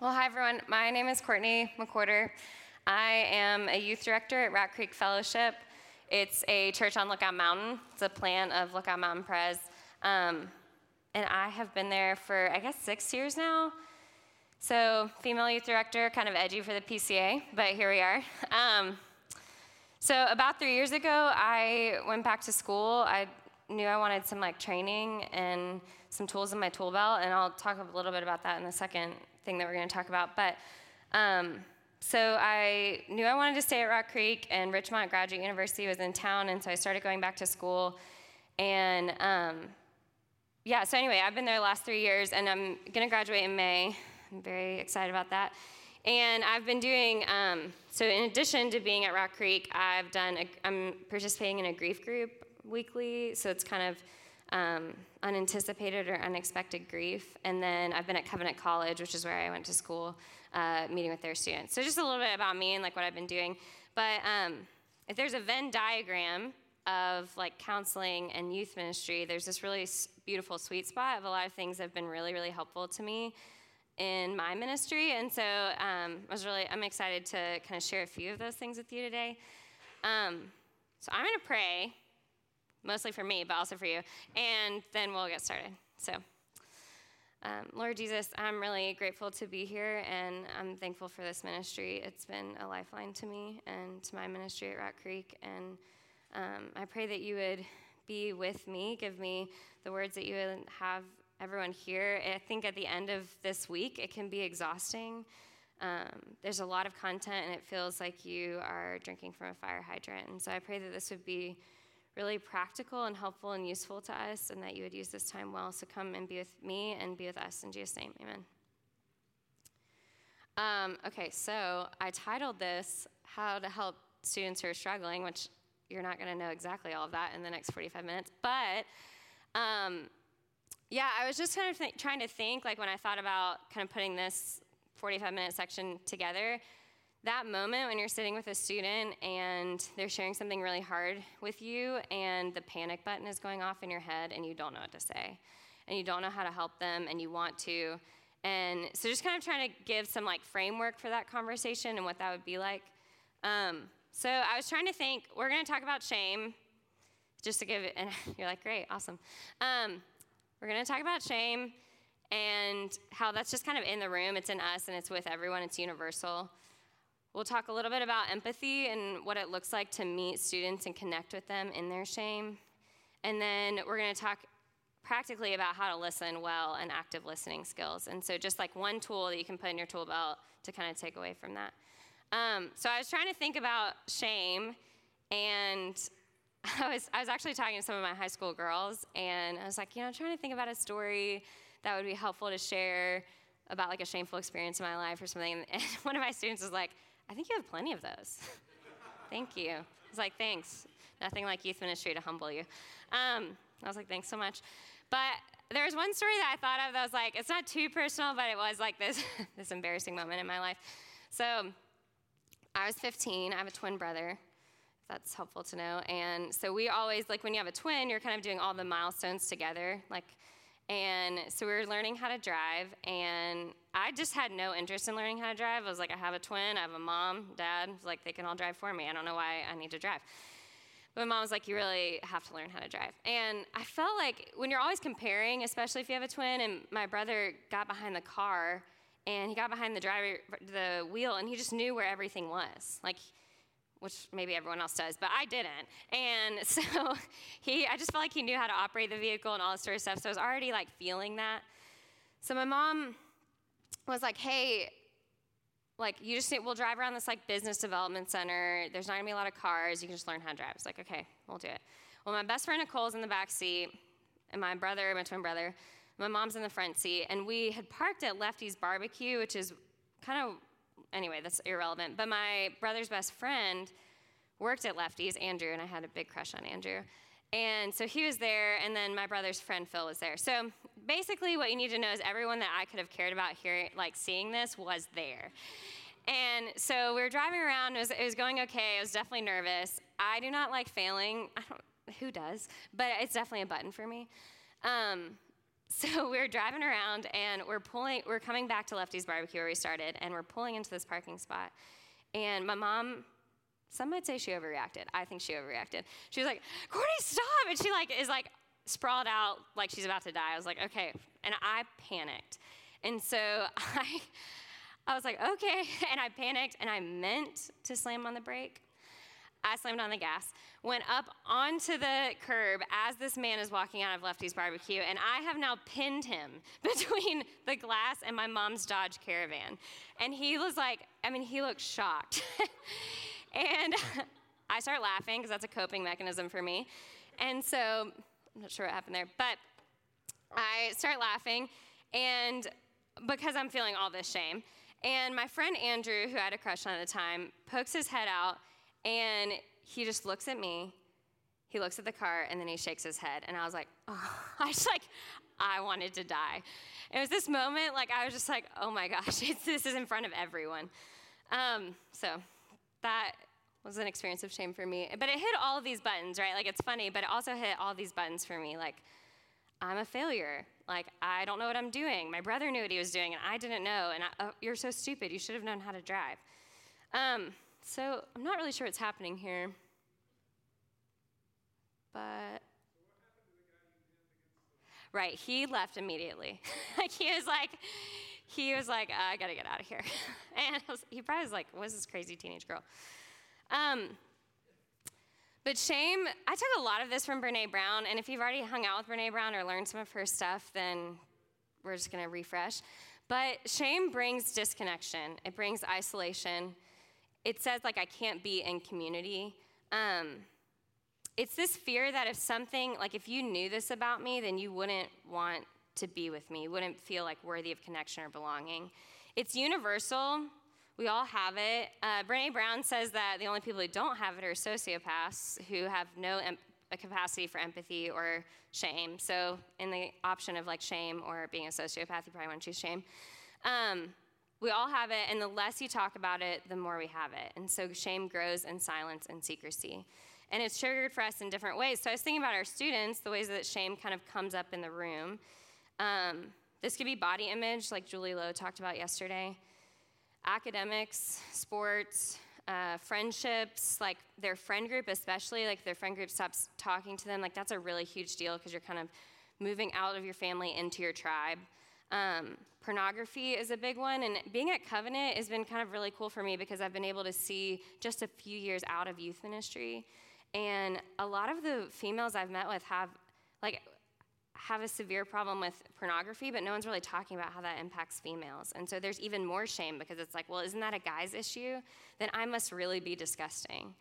Well, hi, everyone. My name is Courtney McWhorter. I am a youth director at Rat Creek Fellowship. It's a church on Lookout Mountain. It's a plant of Lookout Mountain Prez. And I have been there for, 6 years now. So female youth director, kind of edgy for the PCA, but here we are. So about 3 years ago, I went back to school. I knew I wanted some training and some tools in my tool belt, and I'll talk a little bit about that in the second thing that we're going to talk about. But so I knew I wanted to stay at Rock Creek, and Richmond Graduate University was in town, and so I started going back to school. And so anyway, I've been there the last 3 years, and I'm going to graduate in May. I'm very excited about that. And I've been doing, so in addition to being at Rock Creek, I'm participating in a grief group weekly, so it's kind of unanticipated or unexpected grief. And then I've been at Covenant College, which is where I went to school, meeting with their students. So just a little bit about me and what I've been doing. But if there's a Venn diagram of counseling and youth ministry, there's this really beautiful sweet spot of a lot of things that have been really, really helpful to me in my ministry. And so I'm excited to kind of share a few of those things with you today. So I'm going to pray, mostly for me, but also for you, and then we'll get started. So Lord Jesus, I'm really grateful to be here, and I'm thankful for this ministry. It's been a lifeline to me and to my ministry at Rat Creek, and I pray that you would be with me, give me the words that you would have everyone here. I think at the end of this week, it can be exhausting. There's a lot of content, and it feels like you are drinking from a fire hydrant. And so I pray that this would be really practical and helpful and useful to us, and that you would use this time well. So come and be with me and be with us. In Jesus' name, amen. Okay, so I titled this, How to Help Students Who Are Struggling, which you're not going to know exactly all of that in the next 45 minutes. But I was just kind of trying to think, when I thought about kind of putting this 45-minute section together, that moment when you're sitting with a student and they're sharing something really hard with you and the panic button is going off in your head and you don't know what to say and you don't know how to help them and you want to. And so just kind of trying to give some framework for that conversation and what that would be like. So I was trying to think, we're going to talk about shame, just to give it, and you're great, awesome. We're going to talk about shame and how that's just kind of in the room. It's in us, and it's with everyone. It's universal. We'll talk a little bit about empathy and what it looks like to meet students and connect with them in their shame. And then we're going to talk practically about how to listen well and active listening skills. And so just one tool that you can put in your tool belt to kind of take away from that. So I was trying to think about shame, and I was actually talking to some of my high school girls, and I was I'm trying to think about a story that would be helpful to share about a shameful experience in my life or something. And one of my students was I think you have plenty of those. Thank you. I was thanks. Nothing like youth ministry to humble you. I was thanks so much. But there was one story that I thought of that was it's not too personal, but it was this this embarrassing moment in my life. So I was 15. I have a twin brother. That's helpful to know. And so we always, when you have a twin, you're kind of doing all the milestones together. And so we were learning how to drive, and I just had no interest in learning how to drive. I was I have a twin, I have a mom, dad. They can all drive for me. I don't know why I need to drive. But my mom was you really have to learn how to drive. And I felt when you're always comparing, especially if you have a twin, and my brother got behind the car, and he got behind the wheel, and he just knew where everything was, which maybe everyone else does, but I didn't. And so I just felt he knew how to operate the vehicle and all this sort of stuff. So I was already feeling that. So my mom was hey, you just we'll drive around this business development center. There's not gonna be a lot of cars. You can just learn how to drive. It's okay, we'll do it. Well, my best friend Nicole's in the back seat, and my twin brother, my mom's in the front seat, and we had parked at Lefty's Barbecue, which is kind of, anyway, that's irrelevant. But my brother's best friend worked at Lefty's, Andrew, and I had a big crush on Andrew. And so he was there, and then my brother's friend Phil was there. So basically what you need to know is everyone that I could have cared about hearing, seeing this was there. And so we were driving around. It was going okay. I was definitely nervous. I do not like failing. Who does? But it's definitely a button for me. So we're driving around and we're coming back to Lefty's Barbecue where we started, and we're pulling into this parking spot. And my mom, some might say she overreacted. I think she overreacted. She was like, "Courtney, stop!" And she is sprawled out like she's about to die. I was like, okay. And I panicked. And so I was like, okay. And I panicked, and I meant to slam on the brake. I slammed on the gas, went up onto the curb as this man is walking out of Lefty's Barbecue, and I have now pinned him between the glass and my mom's Dodge Caravan. And he was like, he looked shocked. And I start laughing because that's a coping mechanism for me. And so, I'm not sure what happened there, but I start laughing, and because I'm feeling all this shame. And my friend Andrew, who I had a crush on at the time, pokes his head out, and he just looks at me, he looks at the car, and then he shakes his head. And I was like, oh, I wanted to die. It was this moment, I was just like, oh my gosh, this is in front of everyone. So that was an experience of shame for me. But it hit all of these buttons, right? It's funny, but it also hit all these buttons for me. I'm a failure. I don't know what I'm doing. My brother knew what he was doing, and I didn't know. And you're so stupid. You should have known how to drive. So I'm not really sure what's happening here, but right, he left immediately. he was like, I gotta get out of here, and he probably was like, "What's this crazy teenage girl?" But shame. I took a lot of this from Brené Brown, and if you've already hung out with Brené Brown or learned some of her stuff, then we're just gonna refresh. But shame brings disconnection. It brings isolation. It says, I can't be in community. It's this fear that if something, if you knew this about me, then you wouldn't want to be with me. You wouldn't feel, worthy of connection or belonging. It's universal. We all have it. Brené Brown says that the only people who don't have it are sociopaths who have no capacity for empathy or shame. So in the option of, shame or being a sociopath, you probably want to choose shame. We all have it, and the less you talk about it, the more we have it. And so shame grows in silence and secrecy. And it's triggered for us in different ways. So I was thinking about our students, the ways that shame kind of comes up in the room. This could be body image, like Julie Lowe talked about yesterday. Academics, sports, friendships, their friend group especially, their friend group stops talking to them. That's a really huge deal because you're kind of moving out of your family into your tribe. Pornography is a big one, and being at Covenant has been kind of really cool for me because I've been able to see just a few years out of youth ministry, and a lot of the females I've met with have a severe problem with pornography, but no one's really talking about how that impacts females, and so there's even more shame because it's well, isn't that a guy's issue? Then I must really be disgusting.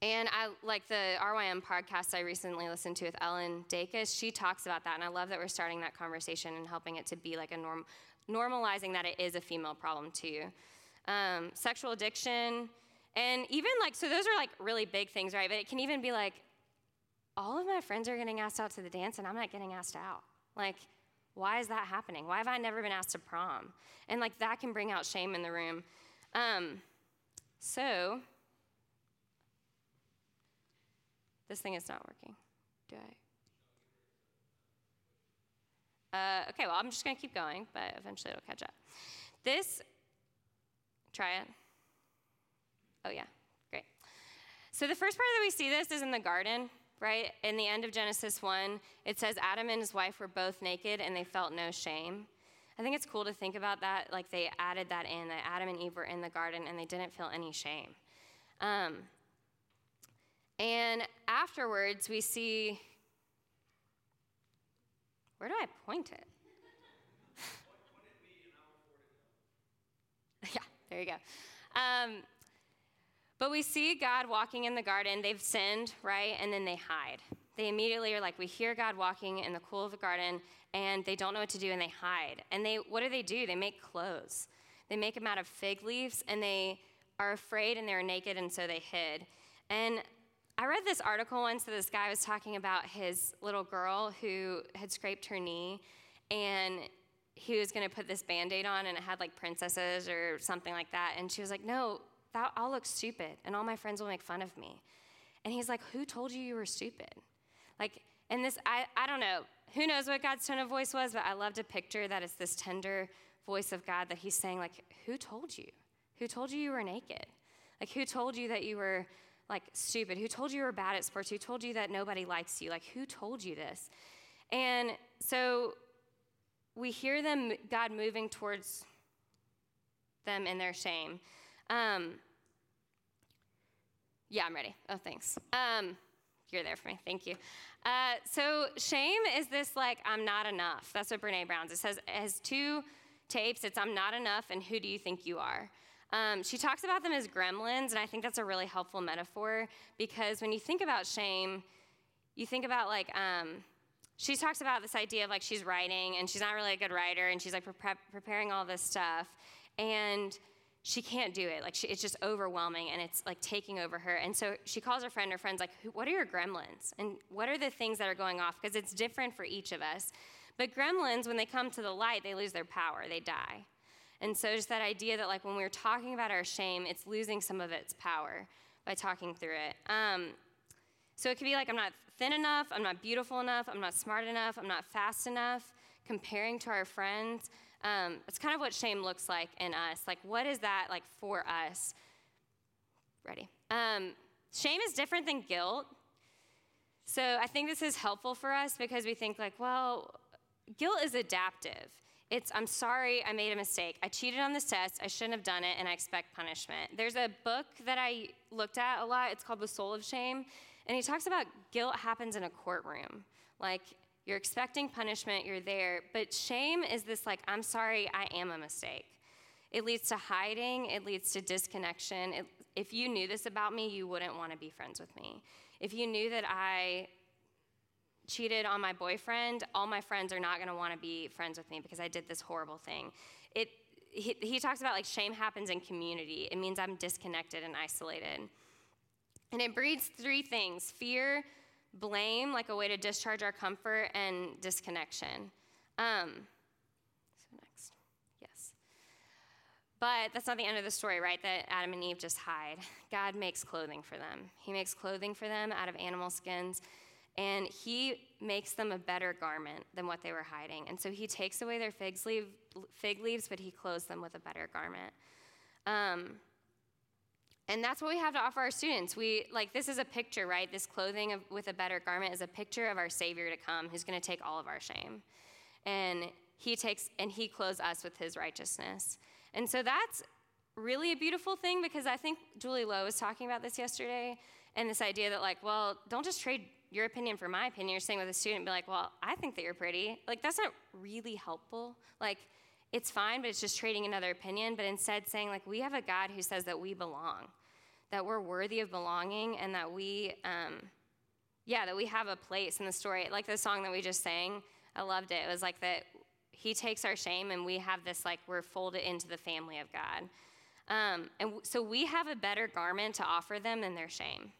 And I the RYM podcast I recently listened to with Ellen Dacus, she talks about that, and I love that we're starting that conversation and helping it to be normalizing that it is a female problem too. Sexual addiction, and even so those are really big things, right? But it can even be all of my friends are getting asked out to the dance and I'm not getting asked out. Why is that happening? Why have I never been asked to prom? And that can bring out shame in the room. So this thing is not working. Do I? Okay, well, I'm just going to keep going, but eventually it'll catch up. Try it. Oh, yeah, great. So the first part that we see this is in the garden, right? In the end of Genesis 1, it says Adam and his wife were both naked and they felt no shame. I think it's cool to think about that, they added that in, that Adam and Eve were in the garden and they didn't feel any shame. And afterwards, we see, where do I point it? Yeah, there you go. But we see God walking in the garden. They've sinned, right? And then they hide. They immediately are we hear God walking in the cool of the garden, and they don't know what to do, and they hide. And what do? They make clothes. They make them out of fig leaves, and they are afraid, and they're naked, and so they hid. And I read this article once that this guy was talking about his little girl who had scraped her knee, and he was going to put this Band-Aid on, and it had princesses or something like that. And she was like, no, I'll look stupid, and all my friends will make fun of me. And he's like, who told you you were stupid? And this, I don't know, who knows what God's tone of voice was, but I love to picture that it's this tender voice of God that he's saying, like, who told you? Who told you you were naked? Like, who told you that you were, like, stupid? Who told you you were bad at sports? Who told you that nobody likes you? Like, who told you this? And so we hear them, God moving towards them in their shame. Yeah, I'm ready. Oh, thanks. You're there for me. Thank you. So shame is this, like, I'm not enough. That's what Brené Brown's. It says, it has two tapes. It's I'm not enough and who do you think you are? She talks about them as gremlins, and I think that's a really helpful metaphor because when you think about shame, you think about, like, she talks about this idea of, like, she's writing, and she's not really a good writer, and she's, like, preparing all this stuff, and she can't do it. Like, it's just overwhelming, and it's, like, taking over her. And so she calls her friend. Her friend's like, what are your gremlins? And what are the things that are going off? Because it's different for each of us. But gremlins, when they come to the light, they lose their power. They die. And so just that idea that, like, when we're talking about our shame, it's losing some of its power by talking through it. So it could be like, I'm not thin enough, I'm not beautiful enough, I'm not smart enough, I'm not fast enough, comparing to our friends. It's kind of what shame looks like in us. Like, what is that like for us? Ready. Shame is different than guilt. So I think this is helpful for us because we think, like, well, guilt is adaptive. It's, I'm sorry, I made a mistake. I cheated on this test, I shouldn't have done it, and I expect punishment. There's a book that I looked at a lot. It's called The Soul of Shame, and he talks about guilt happens in a courtroom. Like, you're expecting punishment, you're there, but shame is this, like, I'm sorry, I am a mistake. It leads to hiding, it leads to disconnection. If you knew this about me, you wouldn't want to be friends with me. If you knew that I cheated on my boyfriend, all my friends are not gonna wanna be friends with me because I did this horrible thing. He talks about, like, shame happens in community. It means I'm disconnected and isolated. And it breeds three things: fear, blame, like a way to discharge our comfort, and disconnection. So next, yes. But that's not the end of the story, right? That Adam and Eve just hide. God makes clothing for them. He makes clothing for them out of animal skins. And he makes them a better garment than what they were hiding. And so he takes away their fig leaves, but he clothes them with a better garment. And that's what we have to offer our students. This is a picture, right? This clothing with a better garment is a picture of our Savior to come, who's going to take all of our shame. And he clothes us with his righteousness. And so that's really a beautiful thing, because I think Julie Lowe was talking about this yesterday, and this idea that, like, well, don't just trade your opinion for my opinion. You're saying with a student, be like, well, I think that you're pretty. Like, that's not really helpful. Like, it's fine, but it's just trading another opinion. But instead saying, like, we have a God who says that we belong, that we're worthy of belonging, and that we have a place in the story. Like the song that we just sang, I loved it. It was like that he takes our shame, and we have this, like, we're folded into the family of God. So we have a better garment to offer them than their shame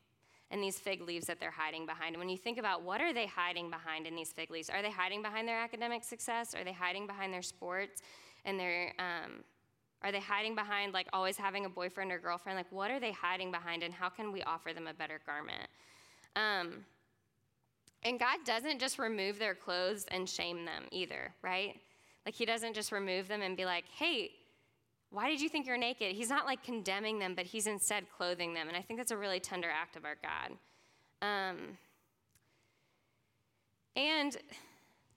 and these fig leaves that they're hiding behind. And when you think about what are they hiding behind in these fig leaves, are they hiding behind their academic success? Are they hiding behind their sports? And are they hiding behind, like, always having a boyfriend or girlfriend? Like, what are they hiding behind, and how can we offer them a better garment? And God doesn't just remove their clothes and shame them either, right? Like, he doesn't just remove them and be like, hey, why did you think you're naked? He's not, like, condemning them, but he's instead clothing them. And I think that's a really tender act of our God. And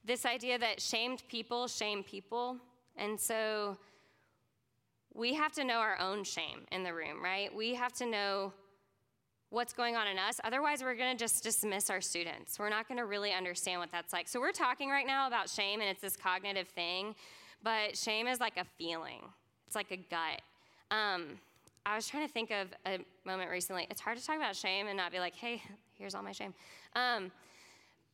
this idea that shamed people shame people. And so we have to know our own shame in the room, right? We have to know what's going on in us. Otherwise, we're going to just dismiss our students. We're not going to really understand what that's like. So we're talking right now about shame, and it's this cognitive thing. But shame is like a feeling. It's like a gut. I was trying to think of a moment recently. It's hard to talk about shame and not be like, hey, here's all my shame. But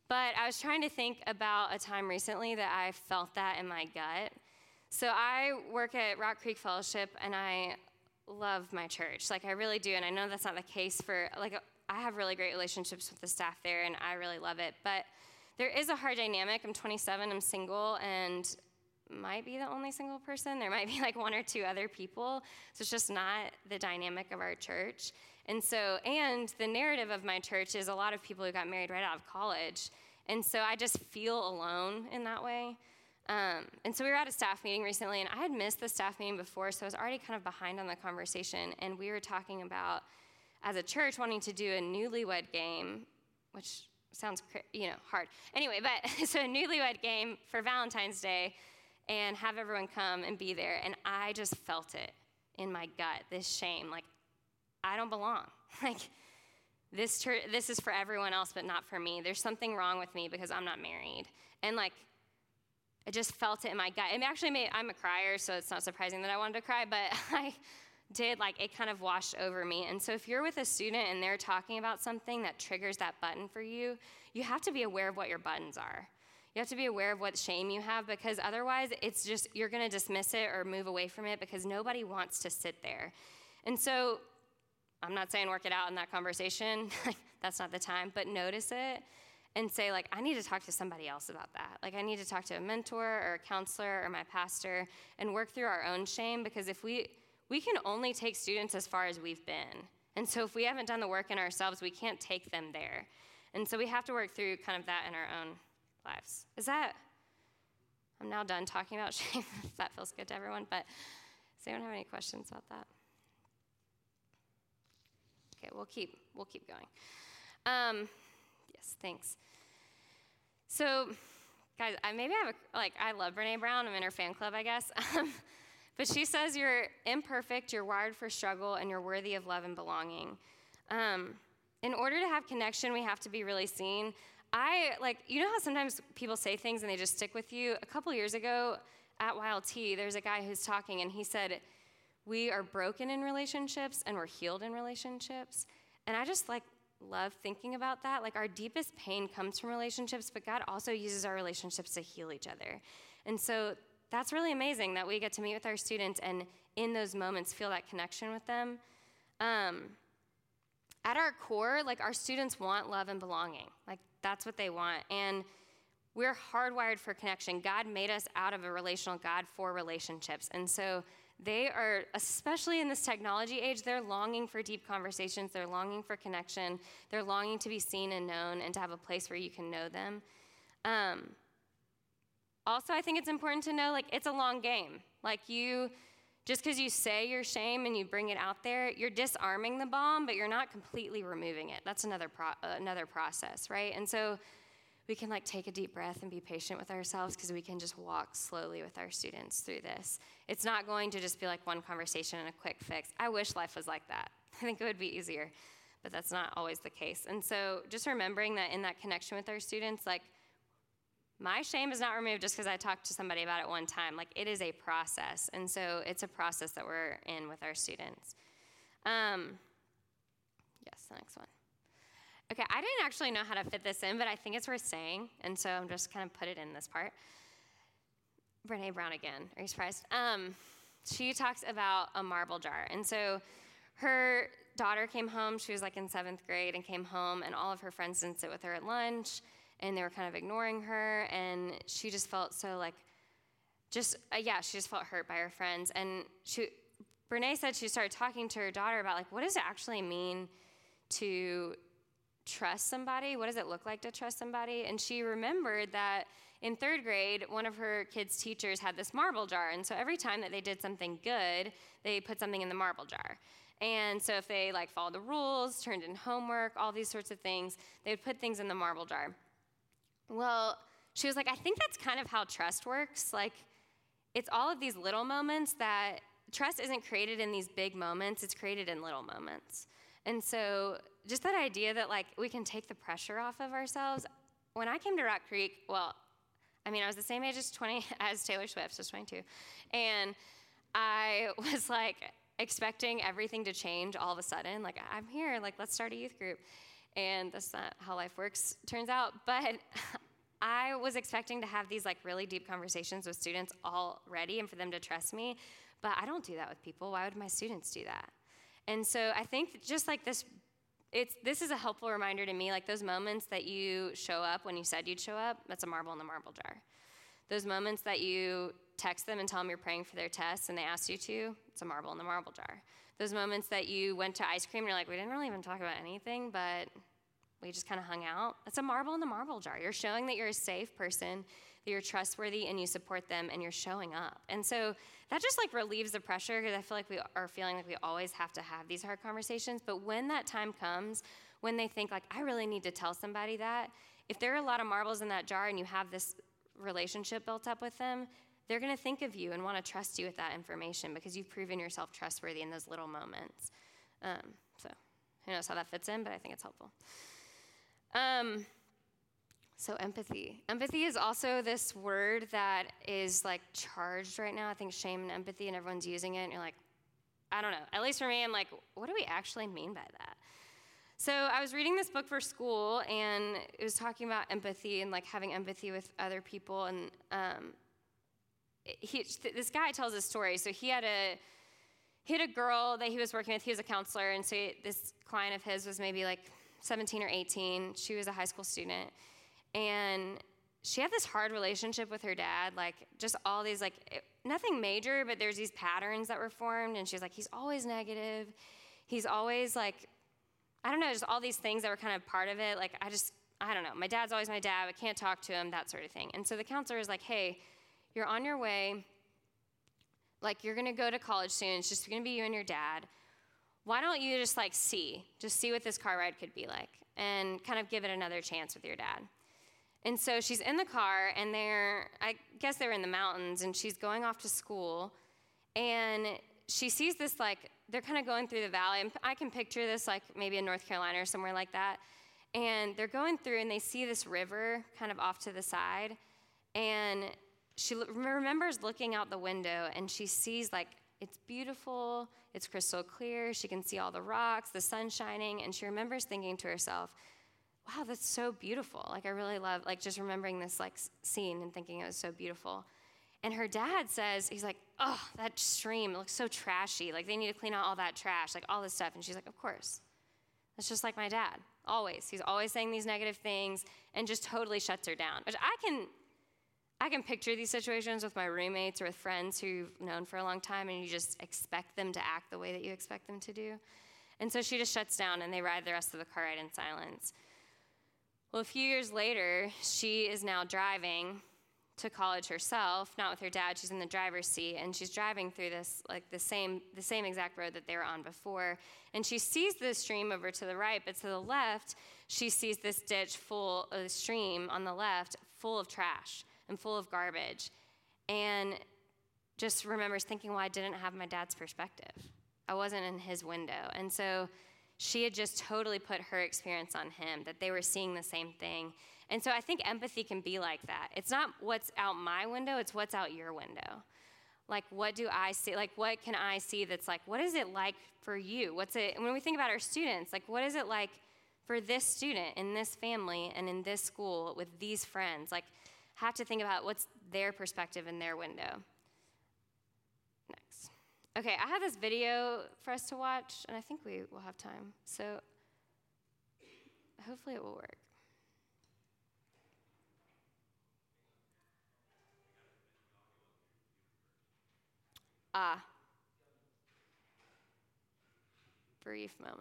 I was trying to think about a time recently that I felt that in my gut. So I work at Rock Creek Fellowship, and I love my church. Like, I really do, and I know that's not the case for, like, I have really great relationships with the staff there, and I really love it. But there is a hard dynamic. I'm 27, I'm single, and might be the only single person. There might be, like, one or two other people. So it's just not the dynamic of our church. And the narrative of my church is a lot of people who got married right out of college And so I just feel alone in that way. And so we were at a staff meeting recently, and I had missed the staff meeting before, so I was already kind of behind on the conversation. And we were talking about, as a church, wanting to do a newlywed game, which sounds, hard. Anyway, but so a newlywed game for Valentine's Day, and have everyone come and be there. And I just felt it in my gut, this shame, like, I don't belong. Like, this is for everyone else, but not for me. There's something wrong with me because I'm not married. And, like, I just felt it in my gut. It actually made, I'm a crier, so it's not surprising that I wanted to cry, but I did, like, it kind of washed over me. And so if you're with a student and they're talking about something that triggers that button for you, you have to be aware of what your buttons are. You have to be aware of what shame you have, because otherwise it's just, you're going to dismiss it or move away from it, because nobody wants to sit there. And so I'm not saying work it out in that conversation. That's not the time, but notice it. And say, like, I need to talk to somebody else about that. Like, I need to talk to a mentor or a counselor or my pastor and work through our own shame, because if we can only take students as far as we've been. And so if we haven't done the work in ourselves, we can't take them there. And so we have to work through kind of that in our own lives. I'm now done talking about shame, if that feels good to everyone, but does anyone have any questions about that? Okay, we'll keep going. Yes, thanks. So, guys, I love Brené Brown. I'm in her fan club, I guess. But she says you're imperfect, you're wired for struggle, and you're worthy of love and belonging. In order to have connection, we have to be really seen. You know how sometimes people say things and they just stick with you? A couple years ago at YLT, there's a guy who's talking, and he said, we are broken in relationships, and we're healed in relationships. And I just, love thinking about that. Like, our deepest pain comes from relationships, but God also uses our relationships to heal each other. And so that's really amazing that we get to meet with our students and in those moments feel that connection with them. At our core, our students want love and belonging. That's what they want. And we're hardwired for connection. God made us out of a relational God for relationships. And so they are, especially in this technology age, they're longing for deep conversations, they're longing for connection, they're longing to be seen and known and to have a place where you can know them. Also, I think it's important to know, it's a long game. Just because you say your shame and you bring it out there, you're disarming the bomb, but you're not completely removing it. That's another process, right? And so we can take a deep breath and be patient with ourselves, because we can just walk slowly with our students through this. It's not going to just be one conversation and a quick fix. I wish life was like that. I think it would be easier, but that's not always the case. And so just remembering that in that connection with our students, my shame is not removed just because I talked to somebody about it one time. It is a process, and so it's a process that we're in with our students. Yes, the next one. Okay, I didn't actually know how to fit this in, but I think it's worth saying, and so I'm just kind of put it in this part. Brené Brown again. Are you surprised? She talks about a marble jar, and so her daughter came home. She was in 7th grade and came home, and all of her friends didn't sit with her at lunch, and they were kind of ignoring her, and she just felt so she just felt hurt by her friends. And Brené said she started talking to her daughter about what does it actually mean to trust somebody? What does it look like to trust somebody? And she remembered that in 3rd grade, one of her kids' teachers had this marble jar, and so every time that they did something good, they put something in the marble jar. And so if they followed the rules, turned in homework, all these sorts of things, they would put things in the marble jar. Well, she was I think that's kind of how trust works. It's all of these little moments that trust isn't created in these big moments. It's created in little moments. And so just that idea that, we can take the pressure off of ourselves. When I came to Rock Creek, I was the same age as Taylor Swift, so 22. And I was, expecting everything to change all of a sudden. I'm here. Let's start a youth group. And that's not how life works, turns out. But I was expecting to have these, really deep conversations with students already and for them to trust me. But I don't do that with people. Why would my students do that? And so I think just this is a helpful reminder to me, those moments that you show up when you said you'd show up, that's a marble in the marble jar. Those moments that you text them and tell them you're praying for their tests and they ask you to, it's a marble in the marble jar. Those moments that you went to ice cream and you're we didn't really even talk about anything, but We just kind of hung out. That's a marble in the marble jar. You're showing that you're a safe person, that you're trustworthy, and you support them, and you're showing up. And so that just like relieves the pressure, because I feel like we are feeling like we always have to have these hard conversations. But when that time comes, when they think like, I really need to tell somebody that, if there are a lot of marbles in that jar and you have this relationship built up with them, they're going to think of you and want to trust you with that information because you've proven yourself trustworthy in those little moments. So who knows how that fits in, but I think it's helpful. So empathy. Empathy is also this word that is like charged right now. I think shame and empathy, and everyone's using it, and you're like, I don't know. At least for me, I'm like, what do we actually mean by that? So I was reading this book for school, and it was talking about empathy and like having empathy with other people. And this guy tells a story. So he had a girl that he was working with. He was a counselor, and so this client of his was maybe like 17 or 18. She was a high school student, and she had this hard relationship with her dad, like just all these like nothing major, but there's these patterns that were formed, and she was like, he's always negative. He's always like, I don't know, just all these things that were kind of part of it. Like, I don't know. My dad's always my dad. I can't talk to him, that sort of thing. And so the counselor is like, hey, you're on your way. Like, you're going to go to college soon. It's just going to be you and your dad. Why don't you just, like, see what this car ride could be like and kind of give it another chance with your dad? And so she's in the car, and I guess they were in the mountains, and she's going off to school, and she sees this, like, they're kind of going through the valley. And I can picture this, like, maybe in North Carolina or somewhere like that. And they're going through, and they see this river kind of off to the side. And she remembers looking out the window, and she sees, like, it's beautiful. It's crystal clear. She can see all the rocks, the sun shining. And she remembers thinking to herself, wow, that's so beautiful. Like, I really love, like, just remembering this, like, scene and thinking it was so beautiful. And her dad says, he's like, oh, that stream, it looks so trashy. Like, they need to clean out all that trash, like, all this stuff. And she's like, of course. That's just like my dad, always. He's always saying these negative things and just totally shuts her down. Which I can picture these situations with my roommates or with friends who've known for a long time, and you just expect them to act the way that you expect them to do. And so she just shuts down, and they ride the rest of the car ride in silence. Well, a few years later, she is now driving to college herself, not with her dad. She's in the driver's seat, and she's driving through this, like, the same exact road that they were on before. And she sees this stream over to the right, but to the left, she sees this ditch full of the stream on the left, full of trash and full of garbage. And just remembers thinking, well, I didn't have my dad's perspective. I wasn't in his window. And so she had just totally put her experience on him, that they were seeing the same thing. And so I think empathy can be like that. It's not what's out my window, it's what's out your window. Like, what do I see? Like, what can I see that's like, what is it like for you? When we think about our students, like, what is it like for this student in this family and in this school with these friends? Like, have to think about what's their perspective in their window. Next. Okay, I have this video for us to watch, and I think we will have time. So hopefully it will work. Brief moment.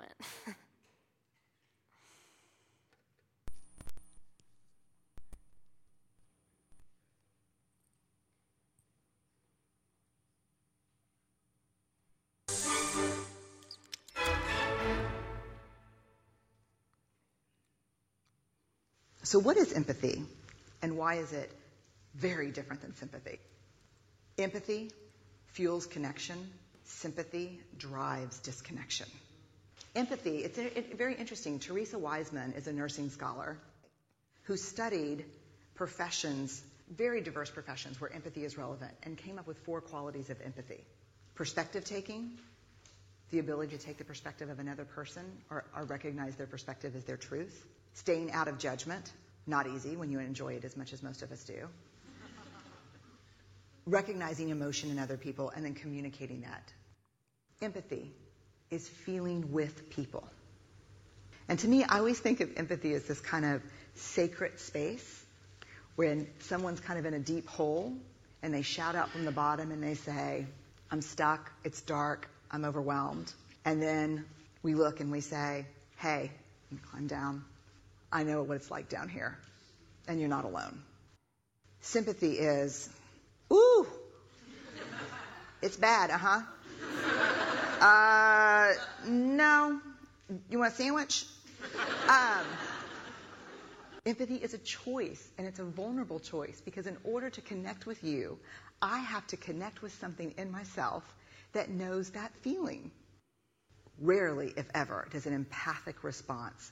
So what is empathy, and why is it very different than sympathy? Empathy fuels connection. Sympathy drives disconnection. Empathy, it's very interesting. Teresa Wiseman is a nursing scholar who studied professions, very diverse professions, where empathy is relevant, and came up with 4 qualities of empathy. Perspective taking, the ability to take the perspective of another person or recognize their perspective as their truth. Staying out of judgment, not easy when you enjoy it as much as most of us do. Recognizing emotion in other people and then communicating that. Empathy is feeling with people. And to me, I always think of empathy as this kind of sacred space when someone's kind of in a deep hole and they shout out from the bottom and they say, I'm stuck, it's dark, I'm overwhelmed. And then we look and we say, hey, and climb down, I know what it's like down here, and you're not alone. Sympathy is, ooh, it's bad, no, you want a sandwich? Empathy is a choice, and it's a vulnerable choice, because in order to connect with you, I have to connect with something in myself that knows that feeling. Rarely, if ever, does an empathic response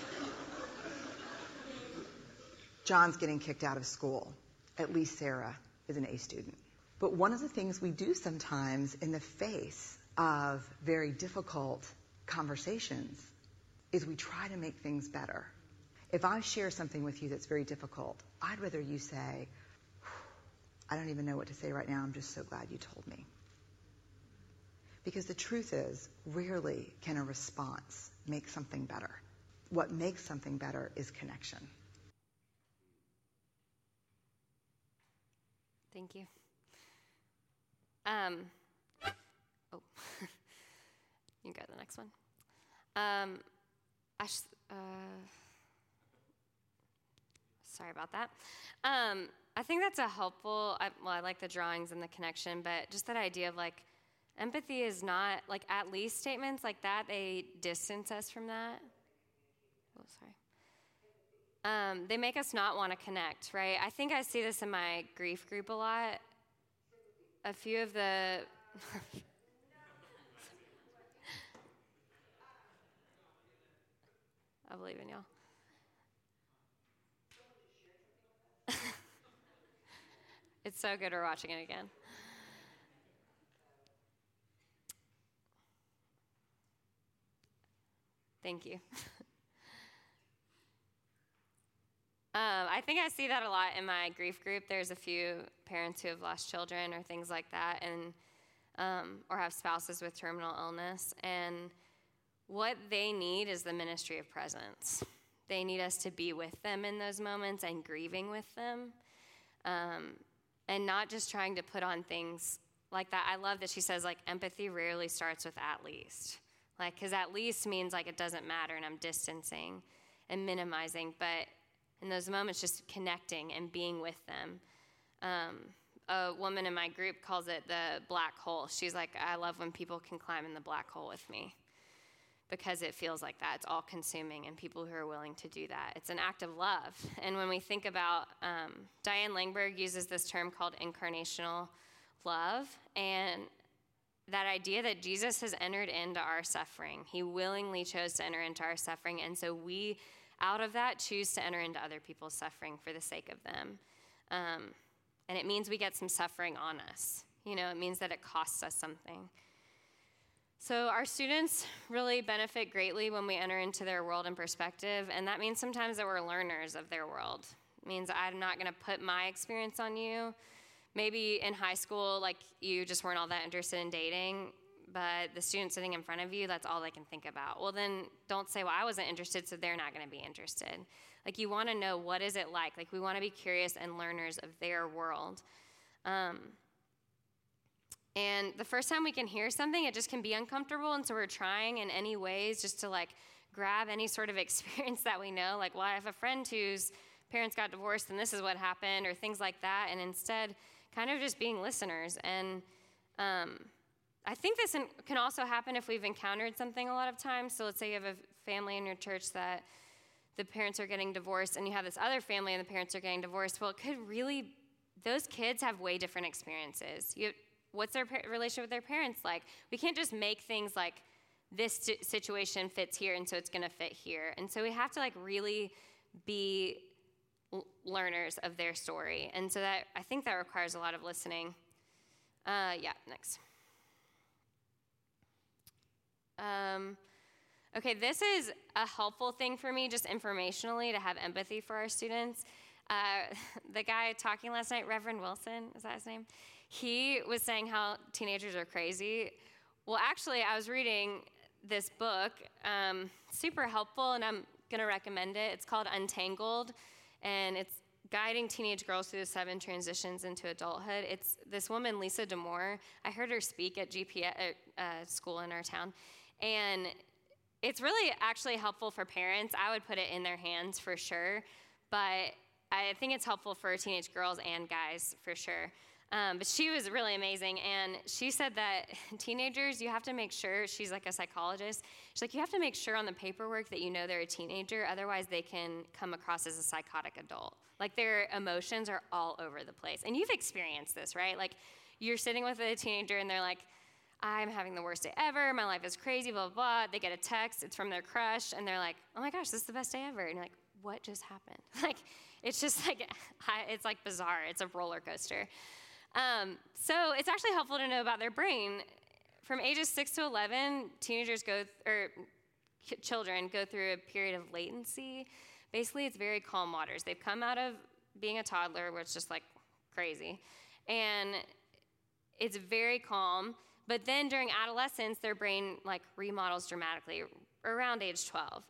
John's getting kicked out of school. At least Sarah is an A student. But one of the things we do sometimes in the face of very difficult conversations is we try to make things better. If I share something with you that's very difficult, I'd rather you say, I don't even know what to say right now. I'm just so glad you told me. Because the truth is, rarely can a response make something better. What makes something better is connection. Thank you. You can go to the next one. Sorry about that. I think that's a helpful, I like the drawings and the connection, but just that idea of like, empathy is not, like at least statements like that, they distance us from that. Oh, sorry. They make us not want to connect, right? I think I see this in my grief group a lot. A few of the... I believe in y'all. It's so good we're watching it again. Thank you. I think I see that a lot in my grief group. There's a few parents who have lost children or things like that, and or have spouses with terminal illness. And what they need is the ministry of presence. They need us to be with them in those moments and grieving with them, and not just trying to put on things like that. I love that she says, like, empathy rarely starts with at least. Like, because at least means, like, it doesn't matter and I'm distancing and minimizing. But in those moments, just connecting and being with them. A woman in my group calls it the black hole. She's like, I love when people can climb in the black hole with me, because it feels like that. It's all-consuming, and people who are willing to do that. It's an act of love. And when we think about, Diane Langberg uses this term called incarnational love, and that idea that Jesus has entered into our suffering. He willingly chose to enter into our suffering, and so we, out of that, choose to enter into other people's suffering for the sake of them. And it means we get some suffering on us. You know, it means that it costs us something. So our students really benefit greatly when we enter into their world and perspective, and that means sometimes that we're learners of their world. It means I'm not going to put my experience on you. Maybe in high school, like, you just weren't all that interested in dating, but the student sitting in front of you, that's all they can think about. Well, then don't say, well, I wasn't interested, so they're not going to be interested. Like, you want to know, what is it like? Like, we want to be curious and learners of their world. And the first time we can hear something, it just can be uncomfortable, and so we're trying in any ways just to, like, grab any sort of experience that we know. Like, well, I have a friend whose parents got divorced, and this is what happened, or things like that, and instead... kind of just being listeners. And I think this can also happen if we've encountered something a lot of times. So let's say you have a family in your church that the parents are getting divorced, and you have this other family and the parents are getting divorced. Well, it could really, those kids have way different experiences. What's their relationship with their parents like? We can't just make things like this situation fits here, and so it's going to fit here. And so we have to, like, really be learners of their story. And so that, I think that requires a lot of listening. Next. Okay, this is a helpful thing for me, just informationally, to have empathy for our students. The guy talking last night, Reverend Wilson, is that his name? He was saying how teenagers are crazy. Well, actually, I was reading this book, super helpful, and I'm gonna recommend it. It's called Untangled, and it's guiding teenage girls through the 7 transitions into adulthood. It's this woman, Lisa Damore. I heard her speak at GPA school in our town, and it's really actually helpful for parents. I would put it in their hands for sure, but I think it's helpful for teenage girls and guys for sure. But she was really amazing, and she said that teenagers, you have to make sure, she's like a psychologist, she's like, you have to make sure on the paperwork that you know they're a teenager, otherwise they can come across as a psychotic adult. Like, their emotions are all over the place. And you've experienced this, right? Like, you're sitting with a teenager and they're like, I'm having the worst day ever, my life is crazy, blah, blah, blah. They get a text, it's from their crush, and they're like, oh my gosh, this is the best day ever. And you're like, what just happened? Like, it's just like, it's like bizarre, it's a roller coaster. So it's actually helpful to know about their brain. From ages 6 to 11, children go through a period of latency. Basically, it's very calm waters. They've come out of being a toddler, where it's just like crazy, and it's very calm. But then during adolescence, their brain like remodels dramatically around age 12.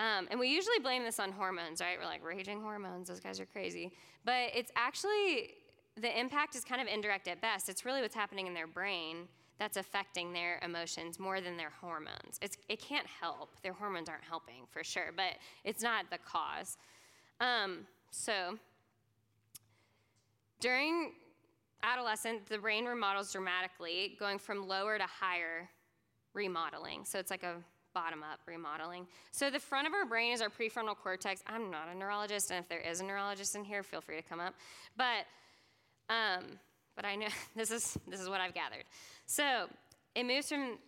And we usually blame this on hormones, right? We're like, raging hormones, those guys are crazy. But it's actually, the impact is kind of indirect at best. It's really what's happening in their brain that's affecting their emotions more than their hormones. It can't help. Their hormones aren't helping for sure, but it's not the cause. So during adolescence, the brain remodels dramatically, going from lower to higher remodeling. So it's like a bottom-up remodeling. So the front of our brain is our prefrontal cortex. I'm not a neurologist, and if there is a neurologist in here, feel free to come up. But I know this is what I've gathered. So it moves from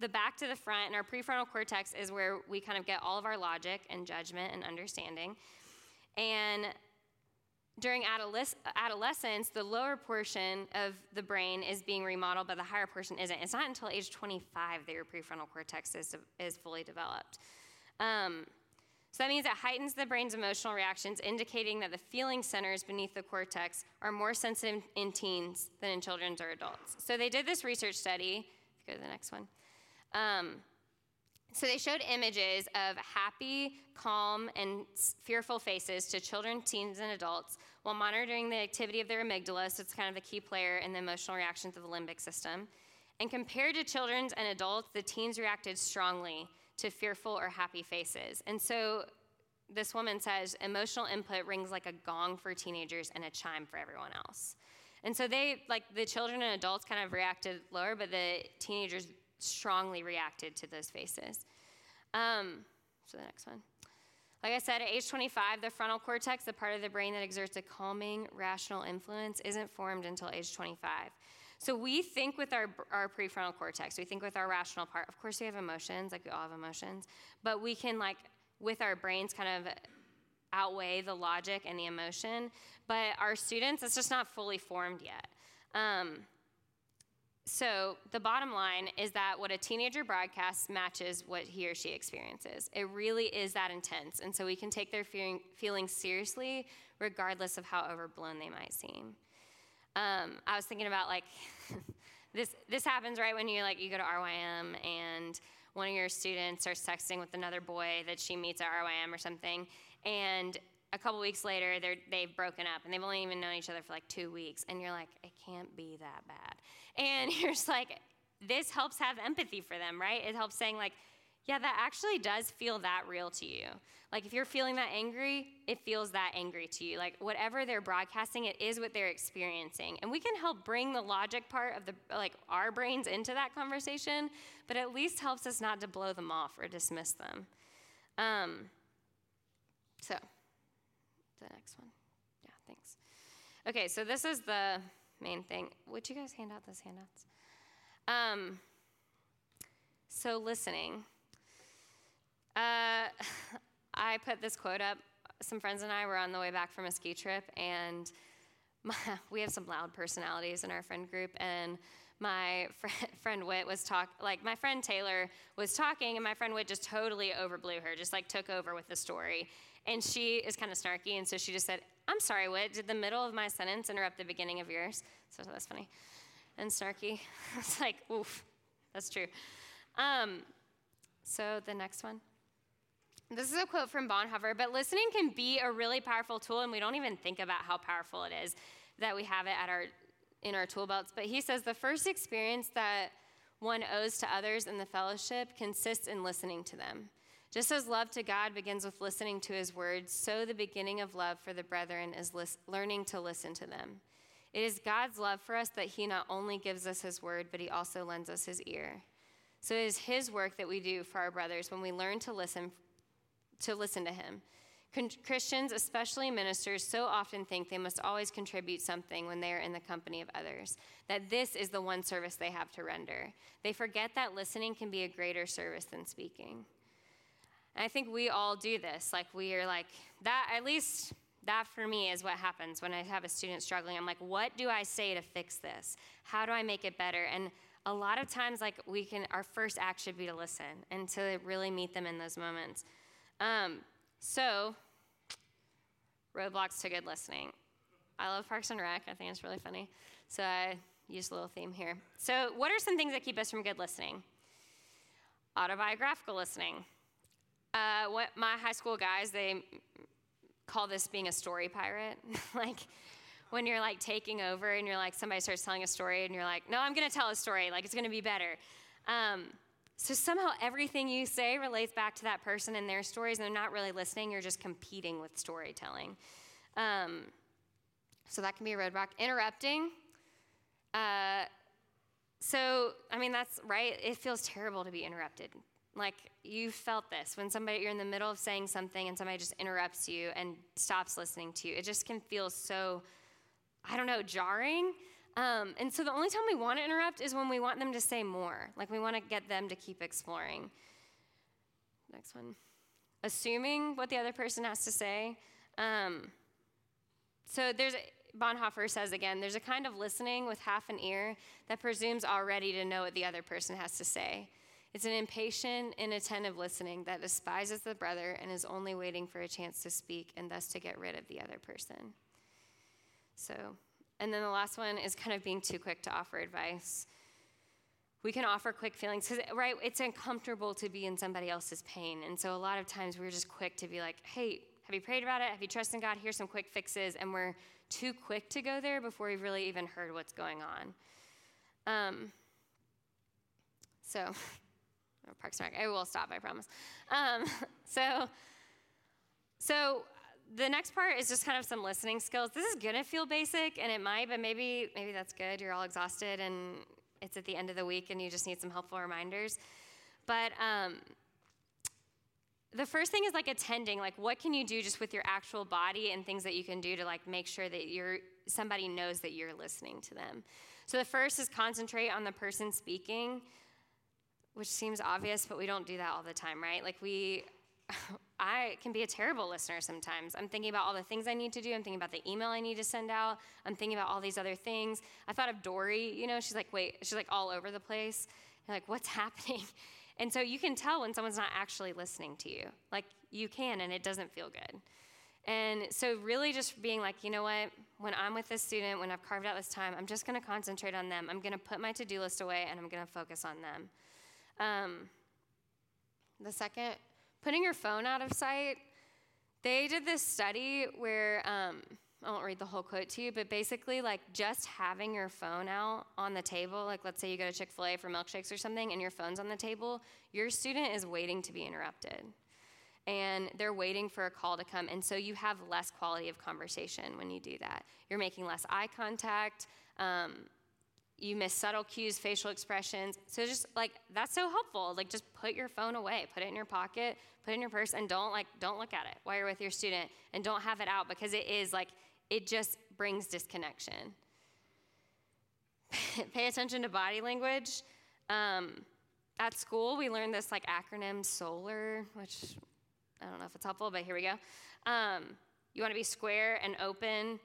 the back to the front, and our prefrontal cortex is where we kind of get all of our logic and judgment and understanding. And during adolescence, the lower portion of the brain is being remodeled, but the higher portion isn't. It's not until age 25 that your prefrontal cortex is fully developed. So that means it heightens the brain's emotional reactions, indicating that the feeling centers beneath the cortex are more sensitive in teens than in children or adults. So they did this research study. If you go to the next one. So they showed images of happy, calm, and fearful faces to children, teens, and adults while monitoring the activity of their amygdala, so it's kind of the key player in the emotional reactions of the limbic system. And compared to children and adults, the teens reacted strongly to fearful or happy faces. And so this woman says, emotional input rings like a gong for teenagers and a chime for everyone else. And so they, like the children and adults kind of reacted lower, but the teenagers strongly reacted to those faces. So the next one. Like I said, at age 25, the frontal cortex, the part of the brain that exerts a calming, rational influence, isn't formed until age 25. So we think with our prefrontal cortex, we think with our rational part. Of course we have emotions, like we all have emotions, but we can like, with our brains kind of outweigh the logic and the emotion, but our students, it's just not fully formed yet. So the bottom line is that what a teenager broadcasts matches what he or she experiences. It really is that intense, and so we can take their feelings seriously, regardless of how overblown they might seem. I was thinking about like, this happens right when you go to RYM and one of your students starts texting with another boy that she meets at RYM or something, and a couple weeks later they've broken up and they've only even known each other for like 2 weeks, and you're like, it can't be that bad. And you're just like, this helps have empathy for them, right? It helps saying like, yeah, that actually does feel that real to you. Like, if you're feeling that angry, it feels that angry to you. Like, whatever they're broadcasting, it is what they're experiencing. And we can help bring the logic part of our brains into that conversation, but at least helps us not to blow them off or dismiss them. So, the next one. Yeah, thanks. Okay, so this is the main thing. Would you guys hand out those handouts? So, listening. I put this quote up. Some friends and I were on the way back from a ski trip, and we have some loud personalities in our friend group, and my friend Whit was my friend Taylor was talking, and my friend Whit just totally overblew her, just like took over with the story. And she is kind of snarky, and so she just said, "I'm sorry, Whit, did the middle of my sentence interrupt the beginning of yours?" So that's funny and snarky. It's like, oof, that's true. So the next one. This is a quote from Bonhoeffer, but listening can be a really powerful tool, and we don't even think about how powerful it is that we have it in our tool belts. But he says the first experience that one owes to others in the fellowship consists in listening to them. Just as love to God begins with listening to his words, so the beginning of love for the brethren is learning to listen to them. It is God's love for us that he not only gives us his word, but he also lends us his ear. So it is his work that we do for our brothers when we learn to listen to him. Christians, especially ministers, so often think they must always contribute something when they are in the company of others, that this is the one service they have to render. They forget that listening can be a greater service than speaking. And I think we all do this. Like, we are like, that, at least that for me is what happens when I have a student struggling. I'm like, what do I say to fix this? How do I make it better? And a lot of times, like, our first act should be to listen and to really meet them in those moments. So roadblocks to good listening. I love Parks and Rec. I think it's really funny. So I used a little theme here. So what are some things that keep us from good listening? Autobiographical listening. What my high school guys, they call this being a story pirate. Like, when you're like taking over and you're like, somebody starts telling a story and you're like, no, I'm going to tell a story. Like, it's going to be better. So somehow everything you say relates back to that person and their stories, and they're not really listening. You're just competing with storytelling. So that can be a roadblock. Interrupting. That's right. It feels terrible to be interrupted. Like, you felt this. When you're in the middle of saying something and somebody just interrupts you and stops listening to you, it just can feel so, jarring. And so the only time we want to interrupt is when we want them to say more. Like, we want to get them to keep exploring. Next one. Assuming what the other person has to say. Bonhoeffer says again, there's a kind of listening with half an ear that presumes already to know what the other person has to say. It's an impatient, inattentive listening that despises the brother and is only waiting for a chance to speak and thus to get rid of the other person. So, and then the last one is kind of being too quick to offer advice. We can offer quick feelings because, right, it's uncomfortable to be in somebody else's pain. And so a lot of times we're just quick to be like, hey, have you prayed about it? Have you trusted in God? Here's some quick fixes. And we're too quick to go there before we've really even heard what's going on. Parks and Rec. I will stop, I promise. So the next part is just kind of some listening skills. This is going to feel basic, and it might, but maybe that's good. You're all exhausted, and it's at the end of the week, and you just need some helpful reminders. But the first thing is, like, attending. Like, what can you do just with your actual body and things that you can do to, like, make sure that somebody knows that you're listening to them. So the first is concentrate on the person speaking, which seems obvious, but we don't do that all the time, right? Like, I can be a terrible listener sometimes. I'm thinking about all the things I need to do. I'm thinking about the email I need to send out. I'm thinking about all these other things. I thought of Dory, she's like, wait, she's like all over the place. You're like, what's happening? And so you can tell when someone's not actually listening to you. Like, you can, and it doesn't feel good. And so really just being like, you know what, when I'm with this student, when I've carved out this time, I'm just going to concentrate on them. I'm going to put my to-do list away, and I'm going to focus on them. The second, putting your phone out of sight. They did this study where, I won't read the whole quote to you, but basically, like, just having your phone out on the table, like, let's say you go to Chick-fil-A for milkshakes or something, and your phone's on the table, your student is waiting to be interrupted. And they're waiting for a call to come, and so you have less quality of conversation when you do that. You're making less eye contact, you miss subtle cues, facial expressions. So just, like, that's so helpful. Like, just put your phone away. Put it in your pocket. Put it in your purse. And don't look at it while you're with your student. And don't have it out because it is, like, it just brings disconnection. Pay attention to body language. At school, we learned this, like, acronym SOLAR, which I don't know if it's helpful, but here we go. You want to be square and open.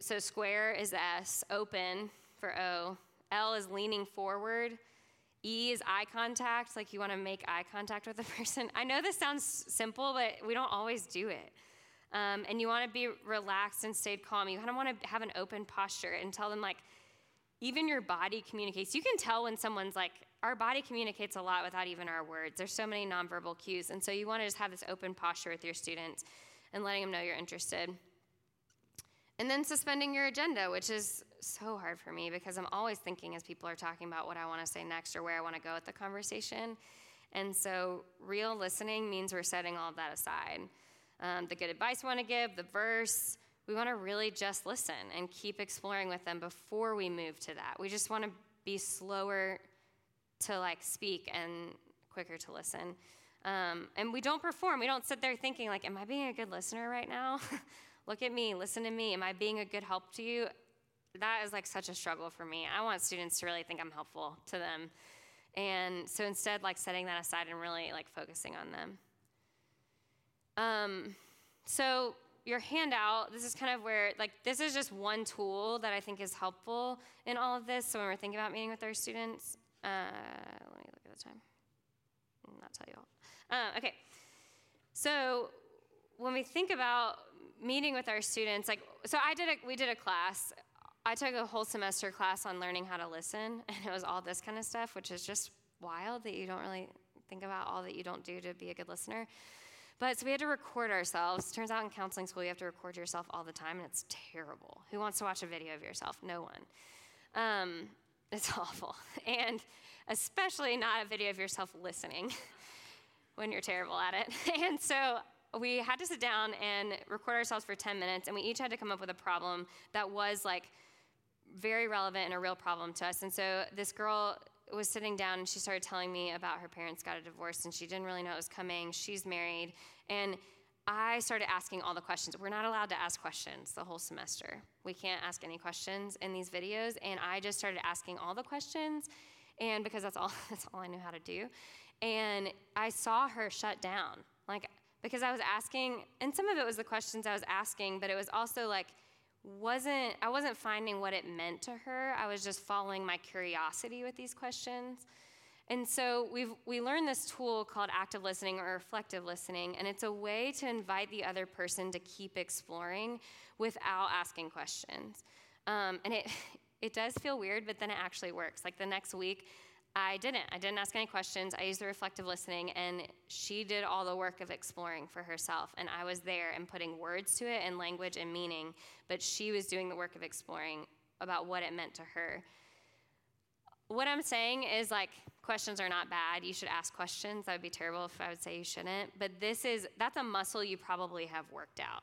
So square is S, open for O, L is leaning forward. E is eye contact, like you want to make eye contact with the person. I know this sounds simple, but we don't always do it. And you want to be relaxed and stay calm. You kind of want to have an open posture and tell them, like, even your body communicates. You can tell when someone's like, our body communicates a lot without even our words. There's so many nonverbal cues. And so you want to just have this open posture with your students and letting them know you're interested. And then suspending your agenda, which is so hard for me because I'm always thinking as people are talking about what I want to say next or where I want to go with the conversation. And so real listening means we're setting all of that aside. The good advice we want to give, the verse, we want to really just listen and keep exploring with them before we move to that. We just want to be slower to like speak and quicker to listen. And we don't perform. We don't sit there thinking like, am I being a good listener right now? Look at me, listen to me. Am I being a good help to you? That is like such a struggle for me. I want students to really think I'm helpful to them. And so instead, like setting that aside and really like focusing on them. So your handout, this is kind of where, like, this is just one tool that I think is helpful in all of this. So when we're thinking about meeting with our students, let me look at the time. I'll not tell you all. Okay. So when we think about meeting with our students, like, so we did a class. I took a whole semester class on learning how to listen, and it was all this kind of stuff, which is just wild that you don't really think about all that you don't do to be a good listener. But so we had to record ourselves. Turns out in counseling school, you have to record yourself all the time, and it's terrible. Who wants to watch a video of yourself? No one. It's awful. And especially not a video of yourself listening when you're terrible at it. And so we had to sit down and record ourselves for 10 minutes, and we each had to come up with a problem that was like very relevant and a real problem to us. And so this girl was sitting down and she started telling me about her parents got a divorce and she didn't really know it was coming. She's married. And I started asking all the questions. We're not allowed to ask questions the whole semester. We can't ask any questions in these videos. And I just started asking all the questions, and because that's all I knew how to do. And I saw her shut down. Like, because I was asking, and some of it was the questions I was asking, but it was also like, I wasn't finding what it meant to her. I was just following my curiosity with these questions. And so we learned this tool called active listening or reflective listening, and it's a way to invite the other person to keep exploring without asking questions. And it does feel weird, but then it actually works. Like the next week, I didn't ask any questions. I used the reflective listening, and she did all the work of exploring for herself, and I was there and putting words to it and language and meaning, but she was doing the work of exploring about what it meant to her. What I'm saying is, like, questions are not bad. You should ask questions. That would be terrible if I would say you shouldn't, but that's a muscle you probably have worked out.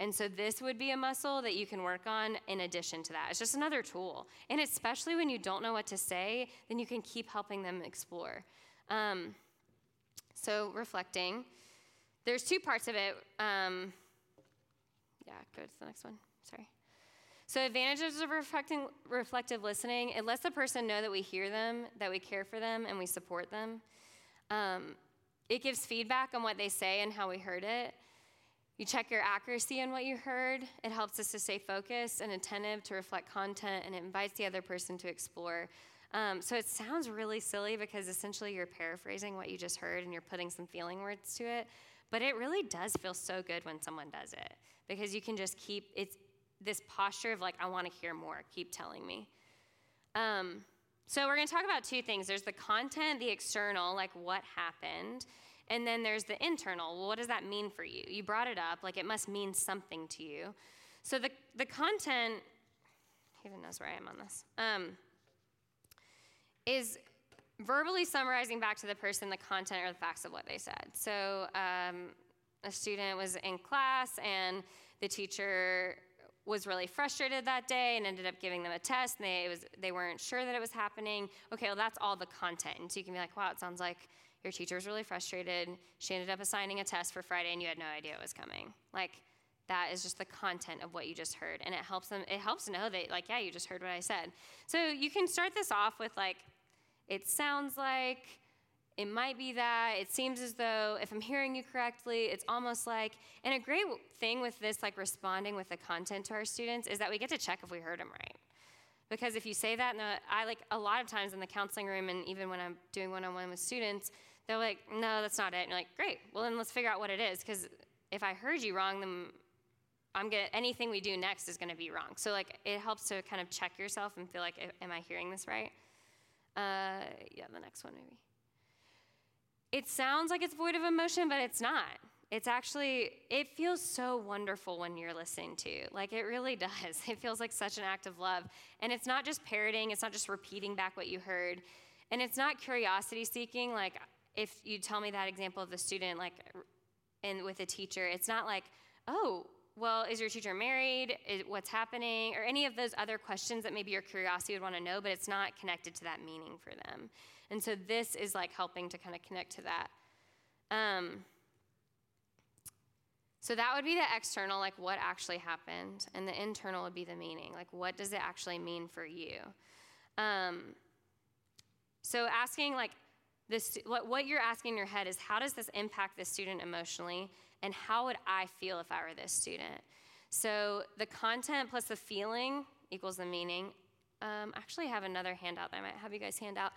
And so this would be a muscle that you can work on in addition to that. It's just another tool. And especially when you don't know what to say, then you can keep helping them explore. So reflecting. There's two parts of it. Go to the next one. Sorry. So advantages of reflective listening, it lets the person know that we hear them, that we care for them, and we support them. It gives feedback on what they say and how we heard it. You check your accuracy on what you heard. It helps us to stay focused and attentive, to reflect content, and it invites the other person to explore. So it sounds really silly because essentially you're paraphrasing what you just heard and you're putting some feeling words to it, but it really does feel so good when someone does it because you can just keep, it's this posture of like, I want to hear more, keep telling me. So we're going to talk about two things. There's the content, the external, like what happened, and then there's the internal. Well, what does that mean for you? You brought it up. Like, it must mean something to you. So the content, who even knows where I am on this, is verbally summarizing back to the person the content or the facts of what they said. So a student was in class, and the teacher was really frustrated that day and ended up giving them a test, and they weren't sure that it was happening. Okay, well, that's all the content. And so you can be like, wow, it sounds like your teacher was really frustrated. She ended up assigning a test for Friday, and you had no idea it was coming. Like, that is just the content of what you just heard, and it helps know that, like, yeah, you just heard what I said. So you can start this off with, like, it sounds like, it might be that, it seems as though, if I'm hearing you correctly, it's almost like, and a great thing with this, like, responding with the content to our students is that we get to check if we heard them right. Because if you say that, I like a lot of times in the counseling room and even when I'm doing one-on-one with students, they're like, no, that's not it. And you're like, great, well then let's figure out what it is. Because if I heard you wrong, then anything we do next is gonna be wrong. So like it helps to kind of check yourself and feel like, am I hearing this right? Yeah, the next one maybe. It sounds like it's void of emotion, but it's not. It's actually, it feels so wonderful when you're listening to. Like, it really does. It feels like such an act of love. And it's not just parroting. It's not just repeating back what you heard. And it's not curiosity seeking. Like, if you tell me that example of the student, like, and with a teacher, it's not like, oh, well, is your teacher married? What's happening? Or any of those other questions that maybe your curiosity would want to know, but it's not connected to that meaning for them. And so this is like helping to kind of connect to that. So that would be the external, like what actually happened, and the internal would be the meaning, like what does it actually mean for you? So asking like this, what you're asking in your head is how does this impact the student emotionally, and how would I feel if I were this student? So the content plus the feeling equals the meaning. I actually have another handout that I might have you guys hand out.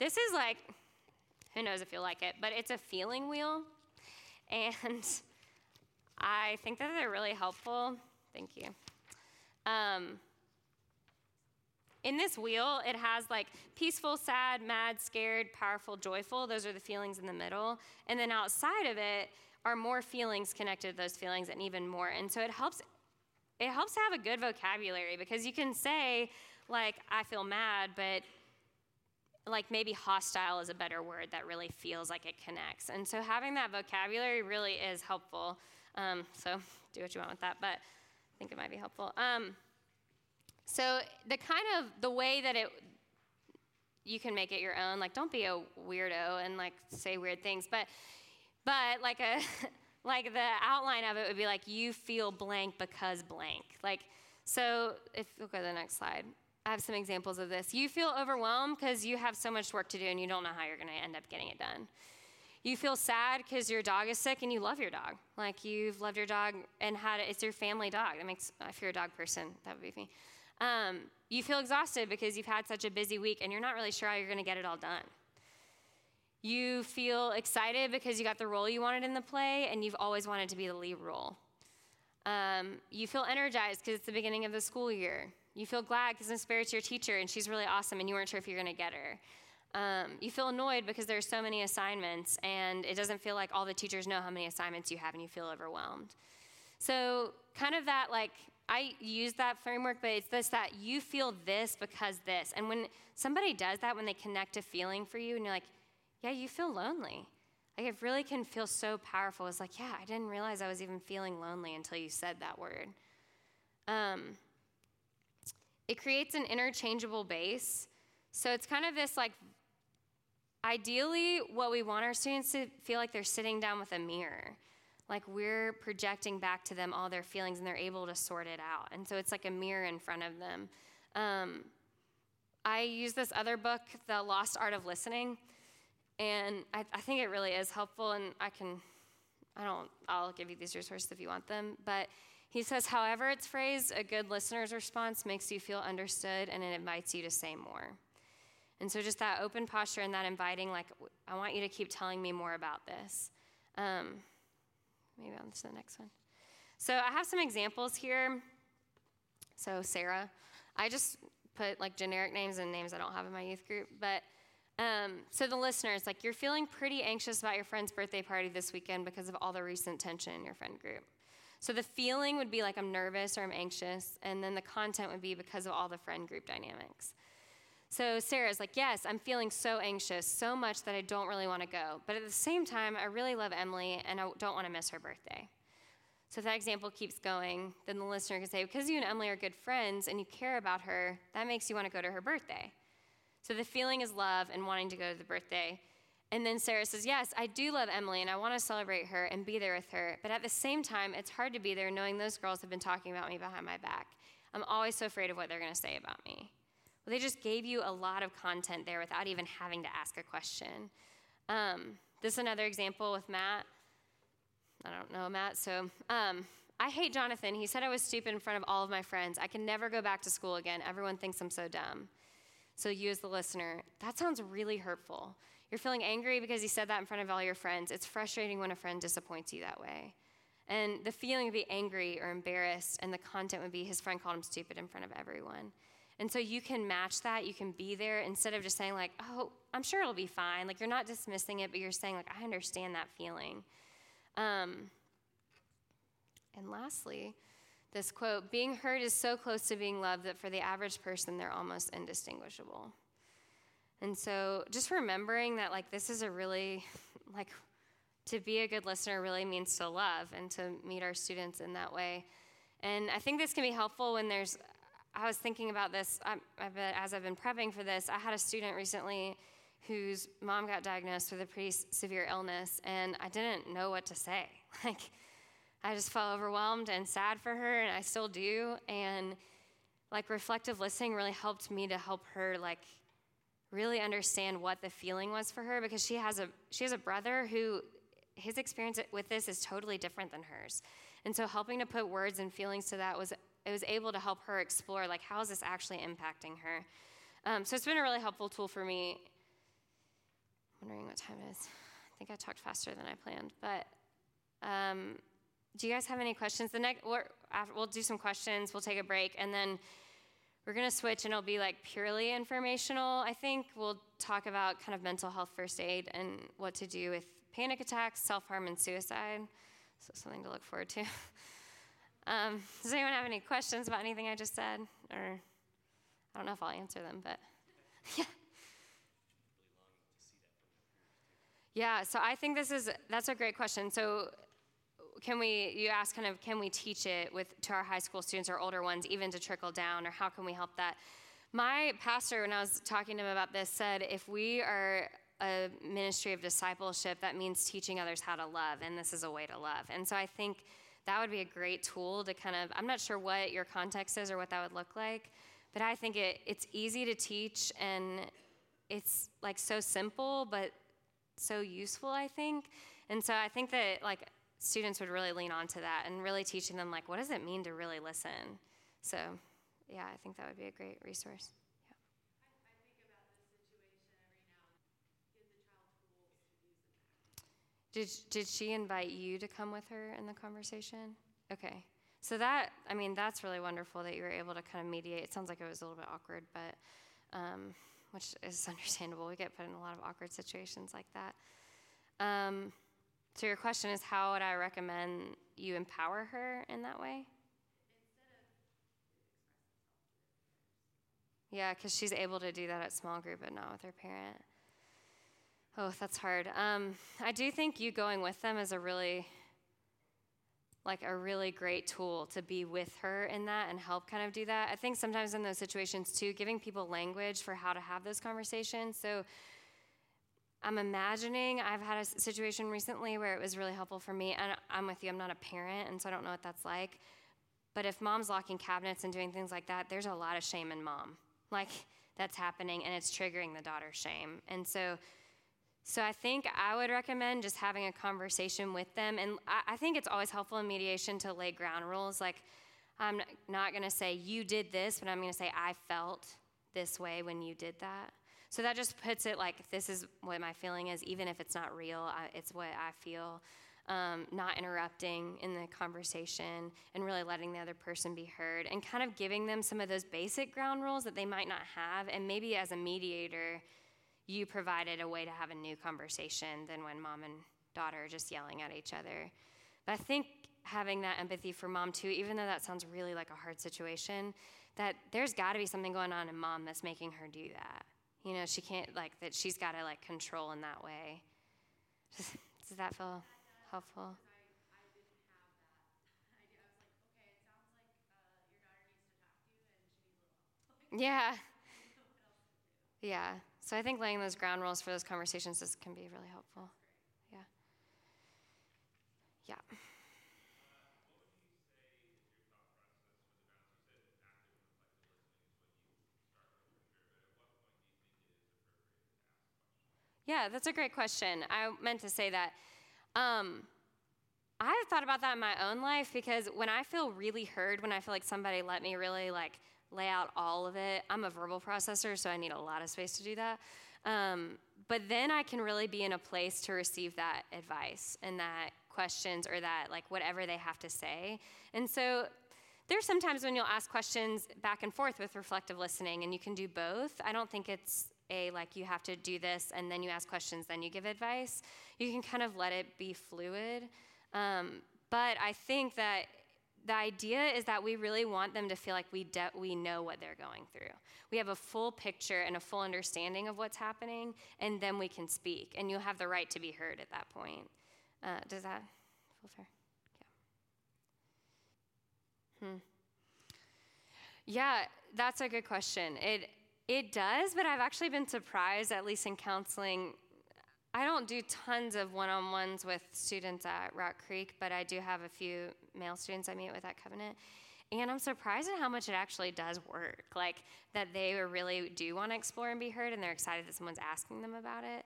This is like, who knows if you'll like it, but it's a feeling wheel, and I think that they're really helpful. Thank you. In this wheel, it has like peaceful, sad, mad, scared, powerful, joyful. Those are the feelings in the middle. And then outside of it are more feelings connected to those feelings and even more. And so it helps to have a good vocabulary, because you can say like, I feel mad, but like maybe hostile is a better word that really feels like it connects. And so having that vocabulary really is helpful. So do what you want with that, but I think it might be helpful. So the way that you can make it your own, like don't be a weirdo and like say weird things, but like like the outline of it would be like, you feel blank because blank. Like, so if you'll go to the next slide. I have some examples of this. You feel overwhelmed because you have so much work to do and you don't know how you're going to end up getting it done. You feel sad because your dog is sick and you love your dog. Like you've loved your dog and it's your family dog. If you're a dog person, that would be me. You feel exhausted because you've had such a busy week and you're not really sure how you're going to get it all done. You feel excited because you got the role you wanted in the play and you've always wanted to be the lead role. You feel energized because it's the beginning of the school year. You feel glad because Miss Barrett's your teacher and she's really awesome and you weren't sure if you're going to get her. You feel annoyed because there are so many assignments and it doesn't feel like all the teachers know how many assignments you have and you feel overwhelmed. So kind of that, like, I use that framework, but it's this, that you feel this because this. And when somebody does that, when they connect a feeling for you and you're like, yeah, you feel lonely. Like it really can feel so powerful. It's like, yeah, I didn't realize I was even feeling lonely until you said that word. It creates an interchangeable base. So it's kind of this, like, ideally what we want our students to feel like they're sitting down with a mirror. Like we're projecting back to them all their feelings and they're able to sort it out. And so it's like a mirror in front of them. I use this other book, The Lost Art of Listening, and I think it really is helpful, and I'll give you these resources if you want them, but he says, however it's phrased, a good listener's response makes you feel understood and it invites you to say more. And so just that open posture and that inviting, like, I want you to keep telling me more about this. Maybe on to the next one. So I have some examples here. So Sarah, I just put like generic names and names I don't have in my youth group, but so the listeners, like, you're feeling pretty anxious about your friend's birthday party this weekend because of all the recent tension in your friend group. So the feeling would be like, I'm nervous or I'm anxious, and then the content would be because of all the friend group dynamics. So Sarah's like, yes, I'm feeling so anxious, so much that I don't really want to go. But at the same time, I really love Emily, and I don't want to miss her birthday. So if that example keeps going, then the listener can say, because you and Emily are good friends and you care about her, that makes you want to go to her birthday. So the feeling is love and wanting to go to the birthday. And then Sarah says, yes, I do love Emily, and I want to celebrate her and be there with her. But at the same time, it's hard to be there knowing those girls have been talking about me behind my back. I'm always so afraid of what they're going to say about me. Well, they just gave you a lot of content there without even having to ask a question. This is another example with Matt. I don't know Matt, so I hate Jonathan. He said I was stupid in front of all of my friends. I can never go back to school again. Everyone thinks I'm so dumb. So you as the listener, that sounds really hurtful. You're feeling angry because he said that in front of all your friends. It's frustrating when a friend disappoints you that way. And the feeling would be angry or embarrassed, and the content would be his friend called him stupid in front of everyone. And so you can match that. You can be there instead of just saying like, oh, I'm sure it'll be fine. Like, you're not dismissing it, but you're saying like, I understand that feeling. And lastly, this quote, being heard is so close to being loved that for the average person, they're almost indistinguishable. And so just remembering that, like, this is a really, like, to be a good listener really means to love and to meet our students in that way. And I think this can be helpful when there's, I was thinking about this as I've been prepping for this. I had a student recently whose mom got diagnosed with a pretty severe illness, and I didn't know what to say. Like, I just felt overwhelmed and sad for her, and I still do. And like, reflective listening really helped me to help her like really understand what the feeling was for her, because she has a brother who his experience with this is totally different than hers. And so helping to put words and feelings to that was able to help her explore like, how is this actually impacting her? So it's been a really helpful tool for me. I'm wondering what time it is. I think I talked faster than I planned, but do you guys have any questions? We'll do some questions, we'll take a break, and then we're gonna switch, and it'll be like purely informational, I think. We'll talk about kind of mental health first aid and what to do with panic attacks, self-harm, and suicide. So something to look forward to. Does anyone have any questions about anything I just said? Or I don't know if I'll answer them, but yeah. Yeah, so I think that's a great question. So can we teach it to our high school students or older ones, even to trickle down, or how can we help that? My pastor, when I was talking to him about this, said if we are a ministry of discipleship, that means teaching others how to love, and this is a way to love. And so I think that would be a great tool to kind of, I'm not sure what your context is or what that would look like, but I think it's easy to teach, and it's like so simple, but so useful, I think. And so I think that like, students would really lean onto that, and really teaching them like, what does it mean to really listen? So yeah, I think that would be a great resource. Yeah. I think about this situation every now and then. Give the child tools to use in that. Did she invite you to come with her in the conversation? Okay. So that, I mean, that's really wonderful that you were able to kind of mediate. It sounds like it was a little bit awkward, but which is understandable. We get put in a lot of awkward situations like that. So your question is, how would I recommend you empower her in that way? Yeah, because she's able to do that at small group, but not with her parent. Oh, that's hard. I do think you going with them is a really great tool to be with her in that and help kind of do that. I think sometimes in those situations too, giving people language for how to have those conversations. So I'm imagining, I've had a situation recently where it was really helpful for me, and I'm with you, I'm not a parent, and so I don't know what that's like, but if mom's locking cabinets and doing things like that, there's a lot of shame in mom. Like, that's happening, and it's triggering the daughter's shame. And so I think I would recommend just having a conversation with them, and I think it's always helpful in mediation to lay ground rules. Like, I'm not gonna say, you did this, but I'm gonna say, I felt this way when you did that. So that just puts it like, this is what my feeling is, even if it's not real, it's what I feel. Not interrupting in the conversation and really letting the other person be heard, and kind of giving them some of those basic ground rules that they might not have. And maybe as a mediator, you provided a way to have a new conversation than when mom and daughter are just yelling at each other. But I think having that empathy for mom too, even though that sounds really like a hard situation, that there's gotta be something going on in mom that's making her do that. You know, she can't, like, that she's got to, like, control in that way. Does that feel helpful? I didn't have that. I was like, okay, it sounds like your daughter needs to talk to you, and she needs a little help. Yeah. Yeah. So I think laying those ground rules for those conversations can be really helpful. Yeah. Yeah. Yeah, that's a great question. I meant to say that. I have thought about that in my own life, because when I feel really heard, when I feel like somebody let me really like lay out all of it, I'm a verbal processor, so I need a lot of space to do that. But then I can really be in a place to receive that advice and that questions or that like whatever they have to say. And so there's sometimes when you'll ask questions back and forth with reflective listening, and you can do both. I don't think it's a like you have to do this and then you ask questions, then you give advice. You can kind of let it be fluid. But I think that the idea is that we really want them to feel like we know what they're going through. We have a full picture and a full understanding of what's happening, and then we can speak, and you'll have the right to be heard at that point. Does that feel fair? Yeah. Yeah, that's a good question. It does, but I've actually been surprised, at least in counseling. I don't do tons of one-on-ones with students at Rock Creek, but I do have a few male students I meet with at Covenant, and I'm surprised at how much it actually does work, like that they really do want to explore and be heard, and they're excited that someone's asking them about it.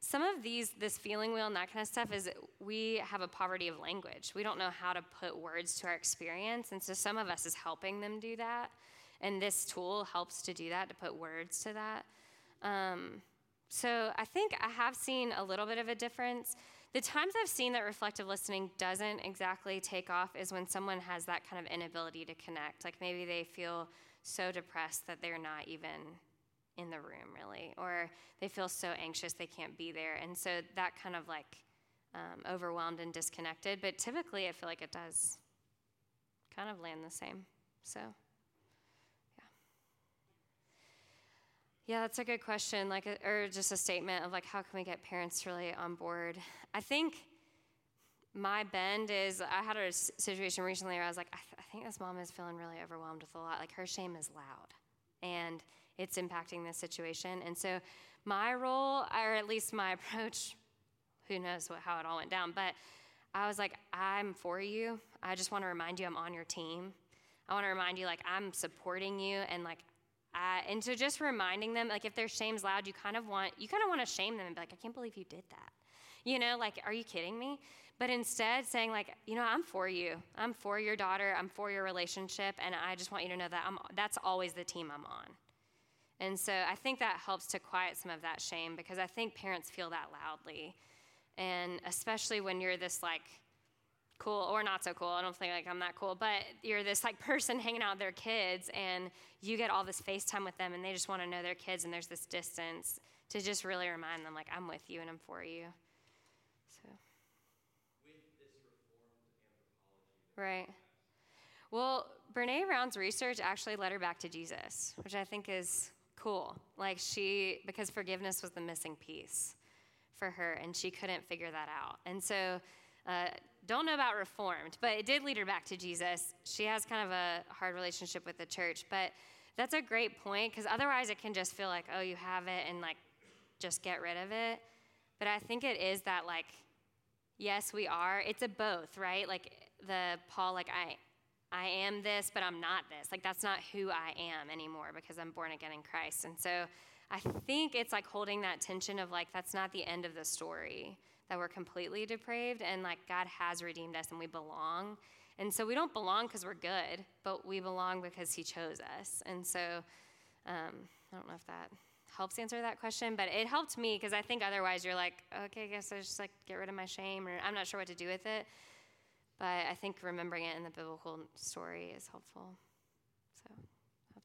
Some of this feeling wheel and that kind of stuff is we have a poverty of language. We don't know how to put words to our experience, and so some of us is helping them do that, and this tool helps to do that, to put words to that. So I think I have seen a little bit of a difference. The times I've seen that reflective listening doesn't exactly take off is when someone has that kind of inability to connect. Like maybe they feel so depressed that they're not even in the room really, or they feel so anxious they can't be there. And so that kind of like overwhelmed and disconnected. But typically I feel like it does kind of land the same. So. Yeah, that's a good question, like, or just a statement of like, how can we get parents really on board? I think my bend is, I had a situation recently where I was like, I think this mom is feeling really overwhelmed with a lot. Like her shame is loud and it's impacting this situation. And so my role, or at least my approach, who knows how it all went down, but I was like, I'm for you. I just want to remind you I'm on your team. I want to remind you like I'm supporting you, and like, and so just reminding them, like if their shame's loud, you kind of want to shame them and be like, I can't believe you did that. You know, like, are you kidding me? But instead saying like, you know, I'm for you. I'm for your daughter. I'm for your relationship. And I just want you to know that that's always the team I'm on. And so I think that helps to quiet some of that shame, because I think parents feel that loudly. And especially when you're this like cool or not so cool. I don't think like I'm that cool, but you're this like person hanging out with their kids, and you get all this face time with them, and they just want to know their kids, and there's this distance, to just really remind them like, I'm with you and I'm for you. So. With this reformed anthropology. Right. Well, Brené Brown's research actually led her back to Jesus, which I think is cool. Like because forgiveness was the missing piece for her, and she couldn't figure that out. And so, don't know about reformed, but it did lead her back to Jesus. She has kind of a hard relationship with the church, but that's a great point, because otherwise it can just feel like, oh, you have it, and like, just get rid of it. But I think it is that like, yes, we are. It's a both, right? Like the Paul, like I am this, but I'm not this. Like that's not who I am anymore, because I'm born again in Christ. And so I think it's like holding that tension of like, that's not the end of the story, that we're completely depraved, and like God has redeemed us and we belong. And so we don't belong because we're good, but we belong because he chose us. And so I don't know if that helps answer that question, but it helped me, because I think otherwise you're like, okay, I guess I just like get rid of my shame, or I'm not sure what to do with it. But I think remembering it in the biblical story is helpful.